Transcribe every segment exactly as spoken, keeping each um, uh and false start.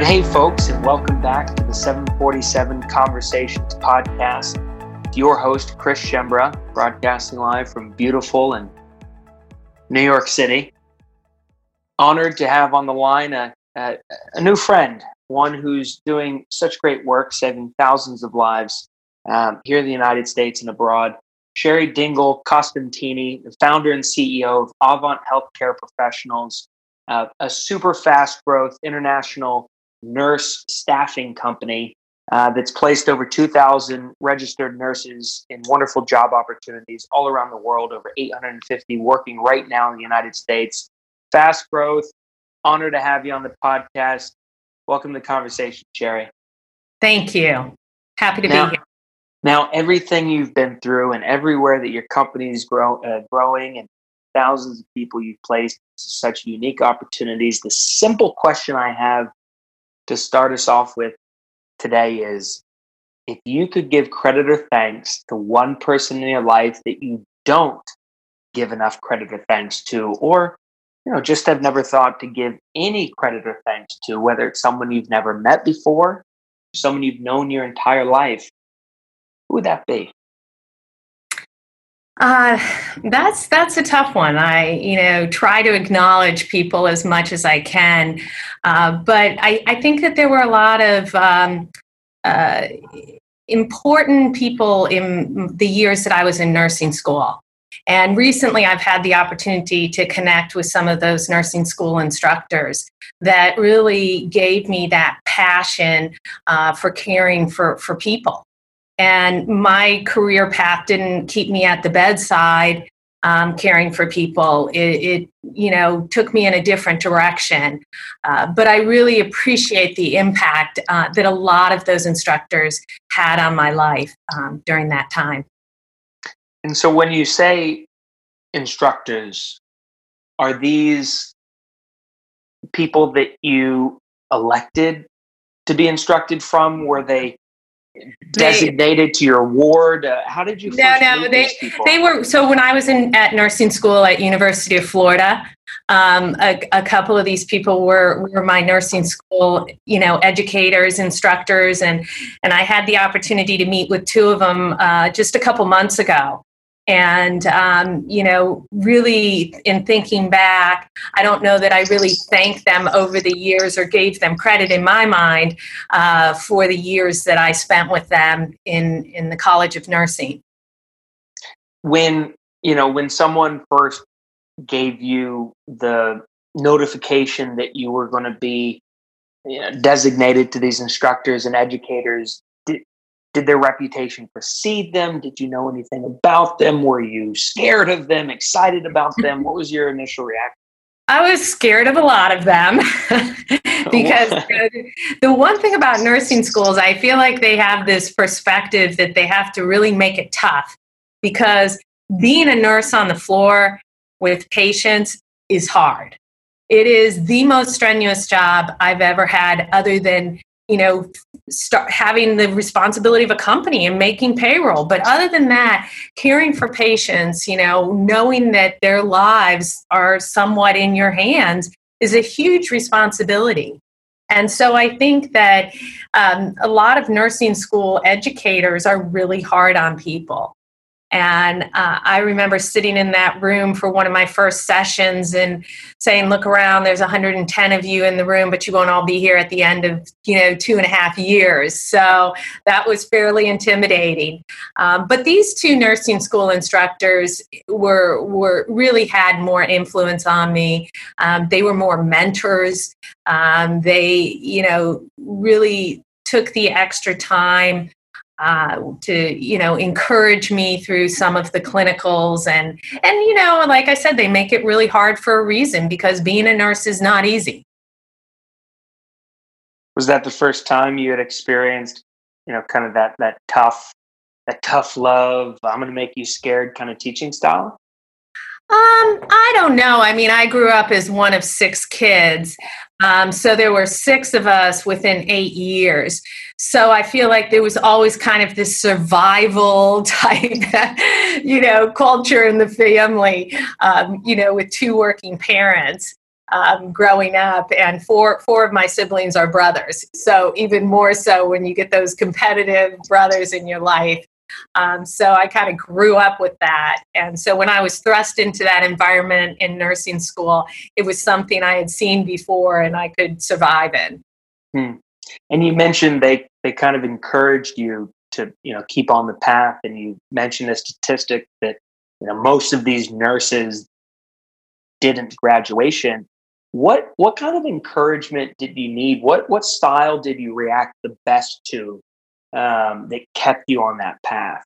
right, hey folks, and welcome back to the seven forty-seven Conversations podcast. Your host, Chris Shembra, broadcasting live from beautiful and New York City. Honored to have on the line a, a, a new friend, one who's doing such great work, saving thousands of lives um, here in the United States and abroad. Sherry Dingell-Costantini, the founder and C E O of Avant Healthcare Professionals, uh, a super fast growth international nurse staffing company uh, that's placed over two thousand registered nurses in wonderful job opportunities all around the world, over eight hundred fifty working right now in the United States. Fast growth. Honor to have you on the podcast. Welcome to the conversation, Sherry. Thank you. Happy to now, be here. Now, everything you've been through and everywhere that your company is grow, uh, growing and thousands of people you've placed, such unique opportunities. The simple question I have to start us off with today is, if you could give credit or thanks to one person in your life that you don't give enough credit or thanks to, or you know, just have never thought to give any credit or thanks to, whether it's someone you've never met before, someone you've known your entire life, who would that be? Uh, that's that's a tough one. I, you know, try to acknowledge people as much as I can, uh, but I, I think that there were a lot of um, uh, important people in the years that I was in nursing school. And recently, I've had the opportunity to connect with some of those nursing school instructors that really gave me that passion uh, for caring for, for people. And my career path didn't keep me at the bedside um, caring for people. It, it, you know, took me in a different direction. Uh, but I really appreciate the impact uh, that a lot of those instructors had on my life um, during that time. And so when you say instructors, are these people that you elected to be instructed from? Were they designated to your ward? Uh, how did you? No, no, they they were. So when I was in at nursing school at University of Florida, um, a, a couple of these people were were my nursing school, you know, educators, instructors, and and I had the opportunity to meet with two of them uh, just a couple months ago. And, um, you know, really in thinking back, I don't know that I really thanked them over the years or gave them credit in my mind uh, for the years that I spent with them in, in the College of Nursing. When, you know, when someone first gave you the notification that you were going to be, you know, designated to these instructors and educators, did their reputation precede them? Did you know anything about them? Were you scared of them, excited about them? What was your initial reaction? I was scared of a lot of them because the, the one thing about nursing schools, I feel like they have this perspective that they have to really make it tough, because being a nurse on the floor with patients is hard. It is the most strenuous job I've ever had, other than, you know, start having the responsibility of a company and making payroll. But other than that, caring for patients, you know, knowing that their lives are somewhat in your hands is a huge responsibility. And so I think that um, a lot of nursing school educators are really hard on people. And uh, I remember sitting in that room for one of my first sessions and saying, look around, there's one hundred ten of you in the room, but you won't all be here at the end of, you know, two and a half years. So that was fairly intimidating. Um, but these two nursing school instructors were, were really had more influence on me. Um, they were more mentors. Um, they, you know, really took the extra time Uh, to, you know, encourage me through some of the clinicals. And, and, you know, like I said, they make it really hard for a reason, because being a nurse is not easy. Was that the first time you had experienced, you know, kind of that, that tough, that tough love, I'm going to make you scared kind of teaching style? Um, I don't know. I mean, I grew up as one of six kids. Um, so there were six of us within eight years. So I feel like there was always kind of this survival type, you know, culture in the family, um, you know, with two working parents. um, growing up, and four four of my siblings are brothers. So even more so when you get those competitive brothers in your life. Um, so I kind of grew up with that. And so when I was thrust into that environment in nursing school, it was something I had seen before and I could survive in. Hmm. And you mentioned they, they kind of encouraged you to, you know, keep on the path. And you mentioned a statistic that, you know, most of these nurses didn't graduation. What, what kind of encouragement did you need? What, what style did you react the best to? Um, that kept you on that path?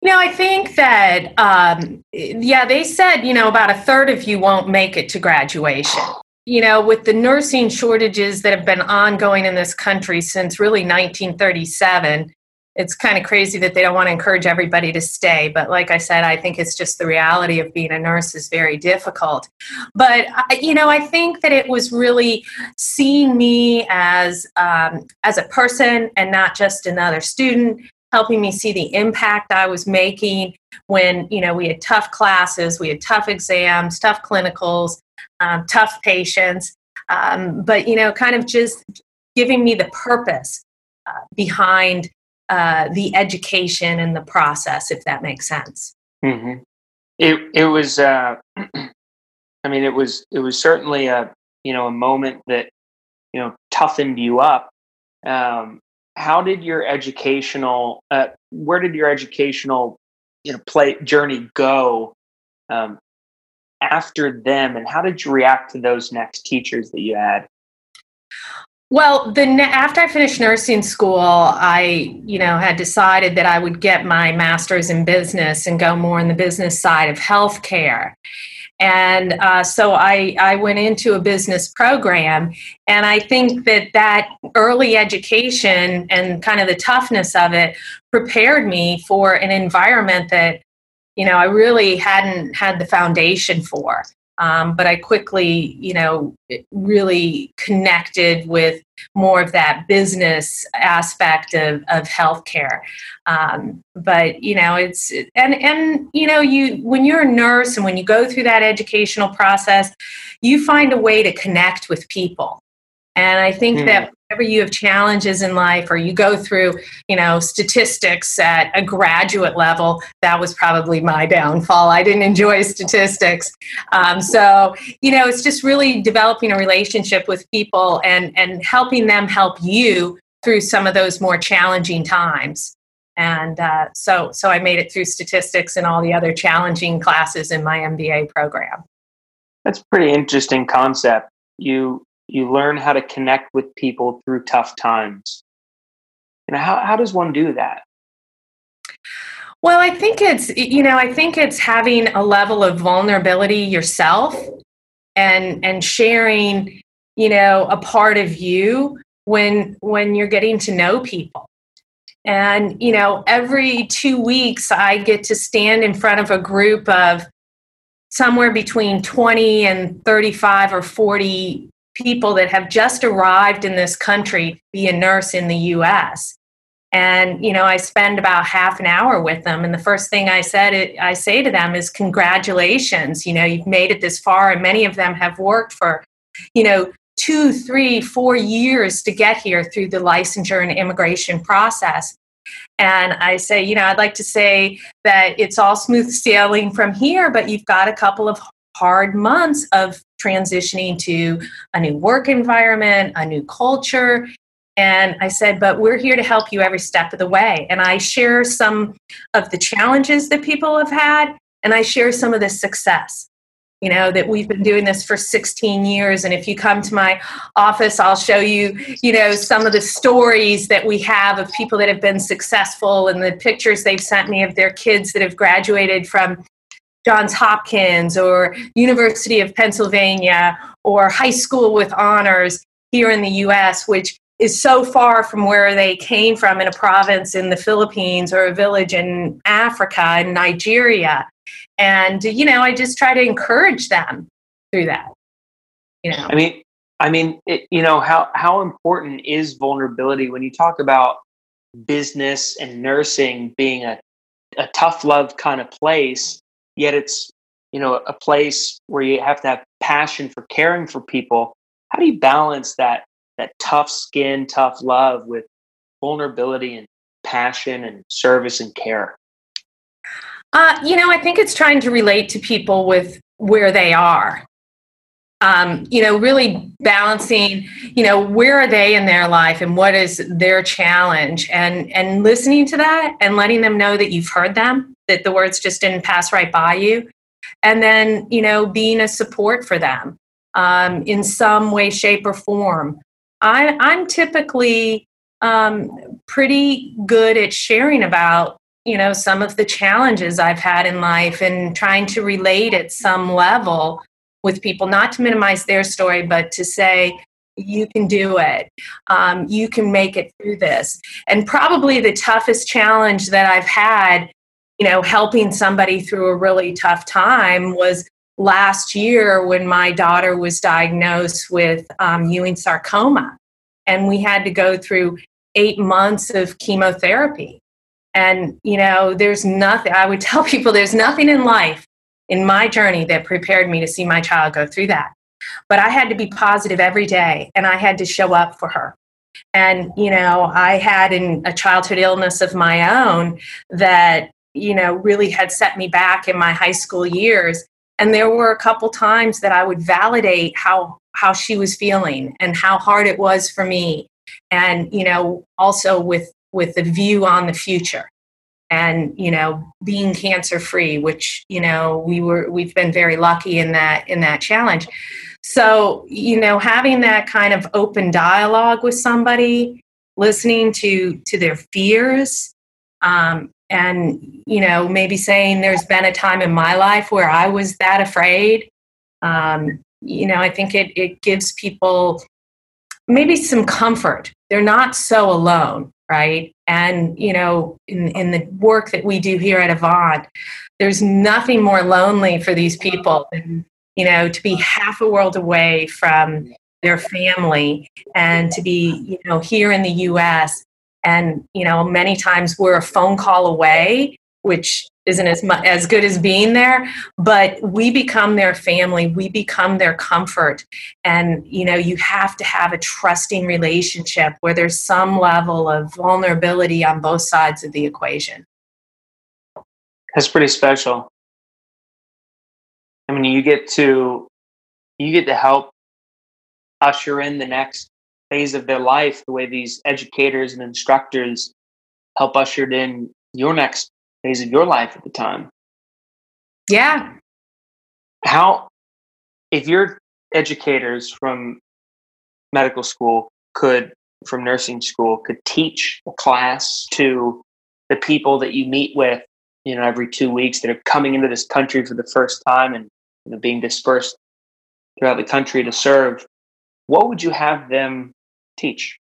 You know, I think that, um, yeah, they said, you know, about a third of you won't make it to graduation. You know, with the nursing shortages that have been ongoing in this country since really nineteen thirty-seven, it's kind of crazy that they don't want to encourage everybody to stay. But like I said, I think it's just the reality of being a nurse is very difficult. But, you know, I think that it was really seeing me as um, as a person and not just another student, helping me see the impact I was making when, you know, we had tough classes, we had tough exams, tough clinicals, um, tough patients. Um, but, you know, kind of just giving me the purpose uh, behind Uh, the education and the process, if that makes sense. Mm-hmm. It it was, uh, I mean, it was it was certainly a you know a moment that you know toughened you up. Um, how did your educational, uh, where did your educational you know play journey go um, after them, and how did you react to those next teachers that you had? Well, the after I finished nursing school, I, you know, had decided that I would get my master's in business and go more in the business side of healthcare. And uh, so I, I went into a business program. And I think that that early education and kind of the toughness of it prepared me for an environment that, you know, I really hadn't had the foundation for. Um, but I quickly, you know, really connected with more of that business aspect of, of healthcare. Um, but, you know, it's, and, and, you know, you, when you're a nurse and when you go through that educational process, you find a way to connect with people. And I think mm. that whenever you have challenges in life or you go through, you know, statistics at a graduate level, that was probably my downfall. I didn't enjoy statistics. Um, so, you know, it's just really developing a relationship with people and, and helping them help you through some of those more challenging times. And uh, so, so I made it through statistics and all the other challenging classes in my M B A program. That's a pretty interesting concept. You You learn how to connect with people through tough times. You know, how, how does one do that? Well, I think it's, you know, I think it's having a level of vulnerability yourself and, and sharing, you know, a part of you when, when you're getting to know people. And, you know, every two weeks I get to stand in front of a group of somewhere between twenty and thirty-five or forty people that have just arrived in this country to be a nurse in the U S. And, you know, I spend about half an hour with them. And the first thing I said, I say to them is, congratulations, you know, you've made it this far. And many of them have worked for, you know, two, three, four years to get here through the licensure and immigration process. And I say, you know, I'd like to say that it's all smooth sailing from here, but you've got a couple of hard months of transitioning to a new work environment, a new culture. And I said, but we're here to help you every step of the way. And I share some of the challenges that people have had, and I share some of the success, you know, that we've been doing this for sixteen years. And if you come to my office, I'll show you, you know, some of the stories that we have of people that have been successful and the pictures they've sent me of their kids that have graduated from Johns Hopkins or University of Pennsylvania or high school with honors here in the U S, which is so far from where they came from in a province in the Philippines or a village in Africa and Nigeria. And, you know, I just try to encourage them through that, you know. I mean, I mean, it, you know, how, how important is vulnerability when you talk about business and nursing being a, a tough love kind of place? Yet it's, you know, a place where you have to have passion for caring for people, how do you balance that that tough skin, tough love with vulnerability and passion and service and care? Uh, you know, I think it's trying to relate to people with where they are. Um, you know, really balancing, you know, where are they in their life and what is their challenge, and, and listening to that and letting them know that you've heard them, that the words just didn't pass right by you. And then, you know, being a support for them um, in some way, shape, or form. I, I'm typically um, pretty good at sharing about, you know, some of the challenges I've had in life and trying to relate at some level with people, not to minimize their story, but to say, you can do it. Um, you can make it through this. And probably the toughest challenge that I've had, you know, helping somebody through a really tough time was last year when my daughter was diagnosed with um, Ewing sarcoma. And we had to go through eight months of chemotherapy. And, you know, there's nothing, I would tell people, there's nothing in life in my journey that prepared me to see my child go through that. But I had to be positive every day, and I had to show up for her. And, you know, I had in a childhood illness of my own that, you know, really had set me back in my high school years. And there were a couple times that I would validate how, how she was feeling and how hard it was for me. And, you know, also with, with the view on the future. And, you know, being cancer free, which, you know, we were, we've been very lucky in that, in that challenge. So, you know, having that kind of open dialogue with somebody, listening to, to their fears, um, and, you know, maybe saying there's been a time in my life where I was that afraid. Um, you know, I think it, it gives people maybe some comfort. They're not so alone. Right. And, you know, in, in the work that we do here at Avant, there's nothing more lonely for these people than, you know, to be half a world away from their family and to be, you know, here in the U S. And, you know, many times we're a phone call away, which isn't as much, as good as being there, but we become their family. We become their comfort. And, you know, you have to have a trusting relationship where there's some level of vulnerability on both sides of the equation. That's pretty special. I mean, you get to, you get to help usher in the next phase of their life, the way these educators and instructors help usher in your next phase of your life at the time. Yeah. How, if your educators from medical school could, from nursing school, could teach a class to the people that you meet with, you know, every two weeks that are coming into this country for the first time and, you know, being dispersed throughout the country to serve, what would you have them teach?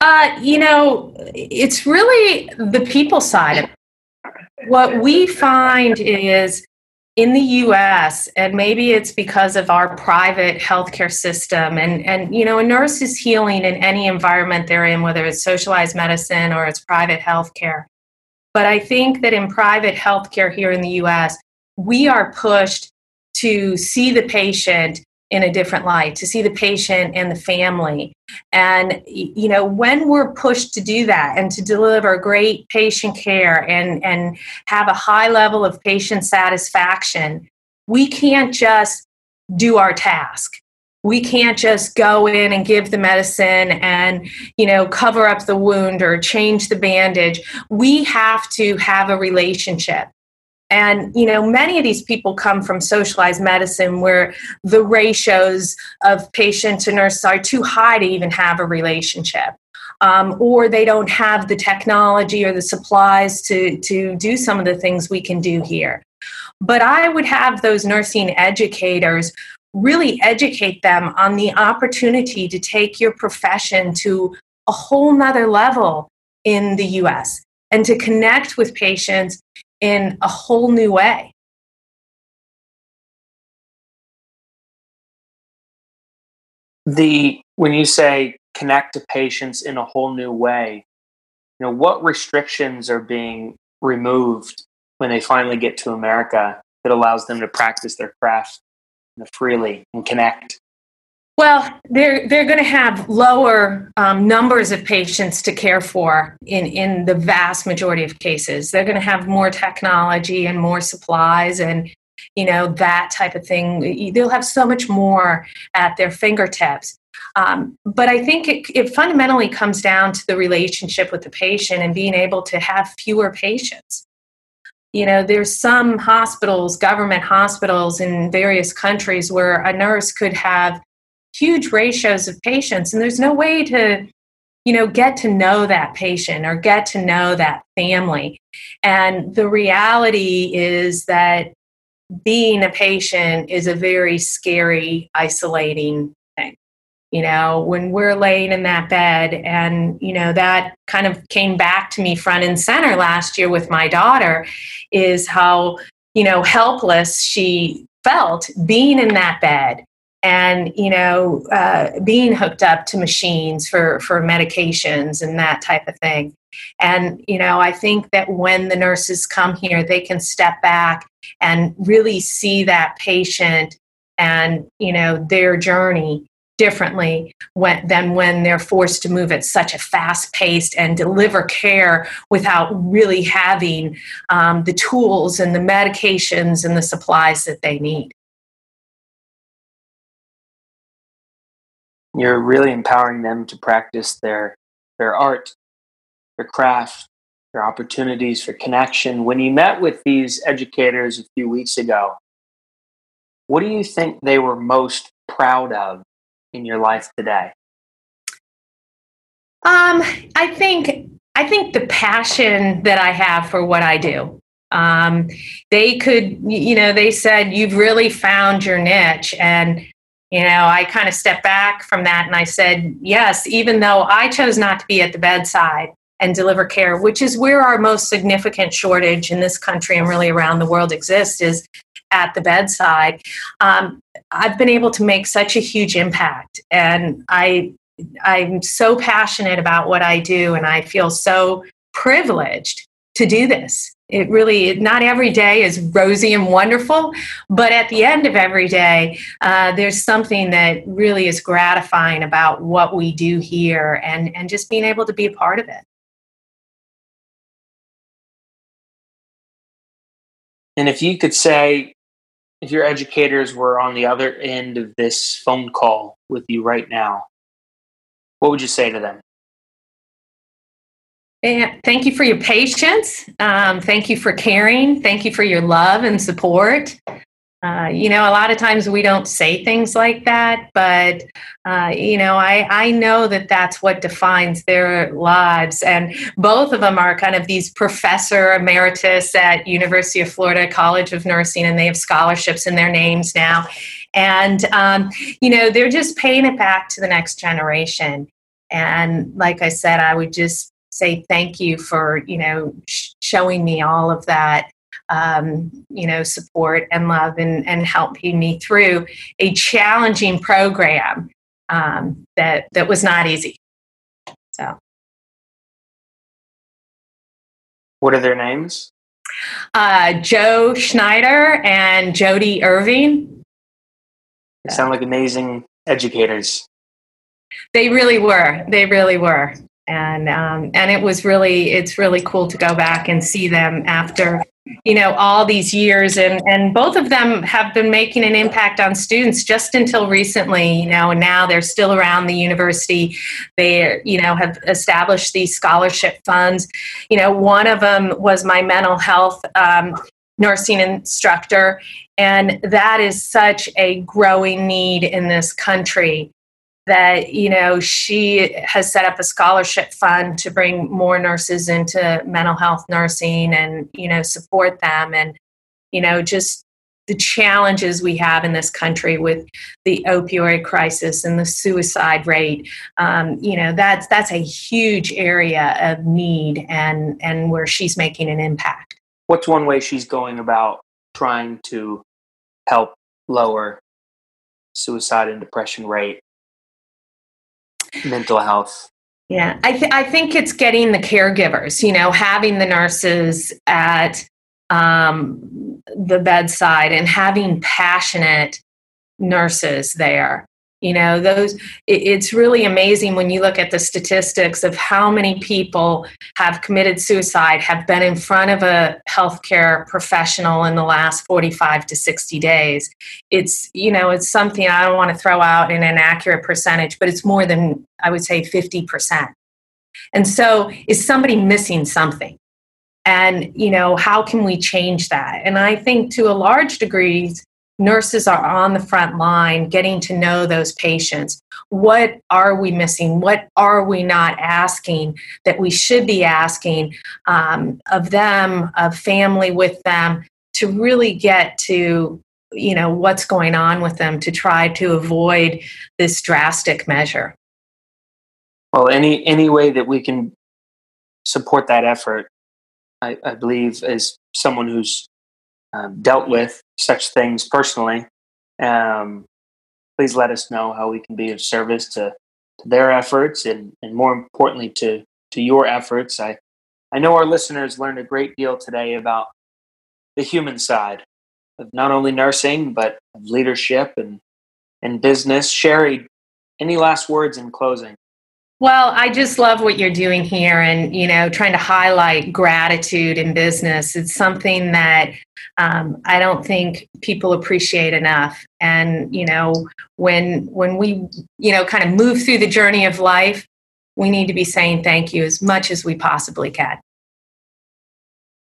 Uh, you know, it's really the people side of it. What we find is in the U S, and maybe it's because of our private healthcare system, and, and, you know, a nurse is healing in any environment they're in, whether it's socialized medicine or it's private healthcare. But I think that in private healthcare here in the U S, we are pushed to see the patient in a different light, to see the patient and the family. And, you know, when we're pushed to do that and to deliver great patient care and, and have a high level of patient satisfaction, we can't just do our task. We can't just go in and give the medicine and, you know, cover up the wound or change the bandage. We have to have a relationship. And, you know, many of these people come from socialized medicine where the ratios of patient to nurse are too high to even have a relationship, um, or they don't have the technology or the supplies to, to do some of the things we can do here. But I would have those nursing educators really educate them on the opportunity to take your profession to a whole nother level in the U S and to connect with patients in a whole new way. The when you say connect to patients in a whole new way, you know, what restrictions are being removed when they finally get to America that allows them to practice their craft freely and connect? Well, they're they're going to have lower um, numbers of patients to care for in, in the vast majority of cases. They're going to have more technology and more supplies and, you know, that type of thing. They'll have so much more at their fingertips. Um, but I think it, it fundamentally comes down to the relationship with the patient and being able to have fewer patients. You know, there's some hospitals, government hospitals in various countries where a nurse could have huge ratios of patients, and there's no way to, you know, get to know that patient or get to know that family. And the reality is that being a patient is a very scary, isolating thing. You know, when we're laying in that bed, and, you know, that kind of came back to me front and center last year with my daughter, is how, you know, helpless she felt being in that bed. And, you know, uh, being hooked up to machines for, for medications and that type of thing. And, you know, I think that when the nurses come here, they can step back and really see that patient and, you know, their journey differently when, than when they're forced to move at such a fast pace and deliver care without really having um, the tools and the medications and the supplies that they need. You're really empowering them to practice their their art, their craft, their opportunities for connection. When you met with these educators a few weeks ago, what do you think they were most proud of in your life today? Um, I think I think the passion that I have for what I do. Um, they could, you know, they said, "You've really found your niche," and you know, I kind of stepped back from that and I said, yes, even though I chose not to be at the bedside and deliver care, which is where our most significant shortage in this country and really around the world exists, is at the bedside. Um, I've been able to make such a huge impact, and I, I'm so passionate about what I do, and I feel so privileged to do this. It really, not every day is rosy and wonderful, but at the end of every day, uh, there's something that really is gratifying about what we do here and, and just being able to be a part of it. And if you could say, if your educators were on the other end of this phone call with you right now, what would you say to them? And thank you for your patience. Um, thank you for caring. Thank you for your love and support. Uh, you know, a lot of times we don't say things like that, but, uh, you know, I, I know that that's what defines their lives. And both of them are kind of these professor emeritus at University of Florida, College of Nursing, and they have scholarships in their names now. And, um, you know, they're just paying it back to the next generation. And like I said, I would just say thank you for, you know, sh- showing me all of that, um, you know, support and love and, and helping me through a challenging program um, that, that was not easy. So. What are their names? Uh, Joe Schneider and Jody Irving. They sound like amazing educators. They really were. They really were. And um, and it was really, it's really cool to go back and see them after, you know, all these years. And, and both of them have been making an impact on students just until recently, you know, and now they're still around the university. They, you know, have established these scholarship funds. You know, one of them was my mental health um, nursing instructor. And that is such a growing need in this country, that, you know, she has set up a scholarship fund to bring more nurses into mental health nursing and, you know, support them. And, you know, just the challenges we have in this country with the opioid crisis and the suicide rate, um, you know, that's that's a huge area of need and, and where she's making an impact. What's one way she's going about trying to help lower suicide and depression rate? Mental health. Yeah, I, th- I think it's getting the caregivers, you know, having the nurses at um, the bedside and having passionate nurses there. You know, those, it, it's really amazing when you look at the statistics of how many people have committed suicide, have been in front of a healthcare professional in the last forty-five to sixty days. It's, you know, it's something I don't want to throw out in an accurate percentage, but it's more than, I would say, fifty percent. And so is somebody missing something? And, you know, how can we change that? And I think to a large degree, nurses are on the front line getting to know those patients. What are we missing? What are we not asking that we should be asking um, of them, of family with them, to really get to, you know, what's going on with them to try to avoid this drastic measure? Well, any any way that we can support that effort, I, I believe, as someone who's uh, dealt with such things personally, um, please let us know how we can be of service to, to their efforts and, and more importantly, to, to your efforts. I, I know our listeners learned a great deal today about the human side of not only nursing, but of leadership and, and business. Sherry, any last words in closing? Well, I just love what you're doing here and, you know, trying to highlight gratitude in business. It's something that um, I don't think people appreciate enough. And, you know, when when we, you know, kind of move through the journey of life, we need to be saying thank you as much as we possibly can.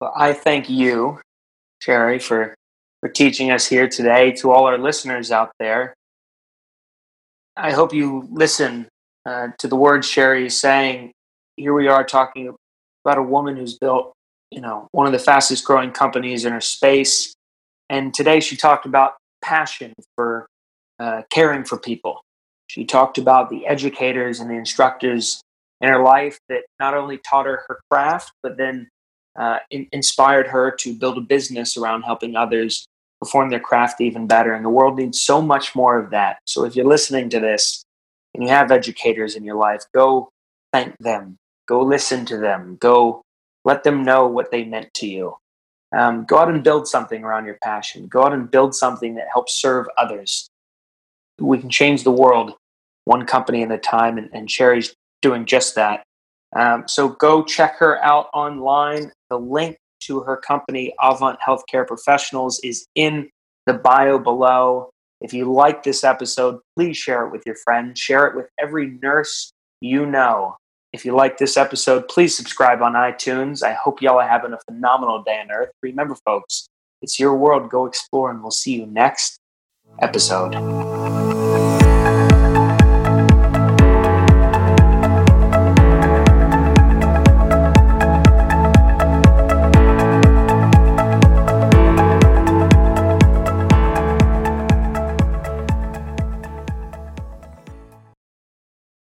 Well, I thank you, Sherry, for, for teaching us here today. To all our listeners out there, I hope you listen Uh, to the words Sherry is saying. Here we are talking about a woman who's built, you know, one of the fastest growing companies in her space. And today she talked about passion for uh, caring for people. She talked about the educators and the instructors in her life that not only taught her her craft, but then uh, in- inspired her to build a business around helping others perform their craft even better. And the world needs so much more of that. So if you're listening to this, and you have educators in your life, go thank them. Go listen to them. Go let them know what they meant to you. Um, go out and build something around your passion. Go out and build something that helps serve others. We can change the world one company at a time, and, and Sherry's doing just that. Um, so go check her out online. The link to her company, Avant Healthcare Professionals, is in the bio below. If you like this episode, please share it with your friends. Share it with every nurse you know. If you like this episode, please subscribe on iTunes. I hope y'all are having a phenomenal day on Earth. Remember, folks, it's your world. Go explore, and we'll see you next episode.